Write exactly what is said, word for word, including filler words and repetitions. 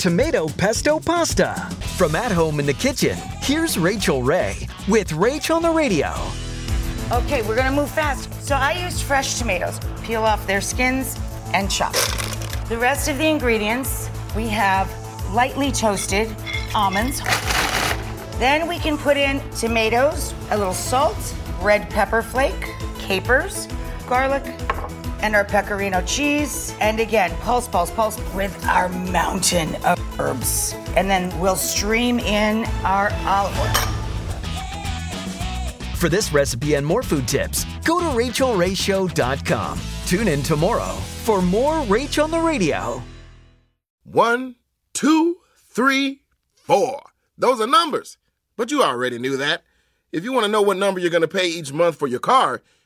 Tomato pesto pasta. From at home in the kitchen, here's Rachael Ray with Rach on the Radio. Okay, we're gonna move fast. So I used fresh tomatoes. Peel off their skins and chop. The rest of the ingredients, we have lightly toasted almonds. Then we can put in tomatoes, a little salt, red pepper flake, capers, garlic, and our pecorino cheese. And again, pulse, pulse, pulse with our mountain of herbs. And then we'll stream in our olive oil. For this recipe and more food tips, go to Rachel Ray Show dot com. Tune in tomorrow for more Rach on the Radio. One, two, three, four. Those are numbers, but you already knew that. If you want to know what number you're going to pay each month for your car,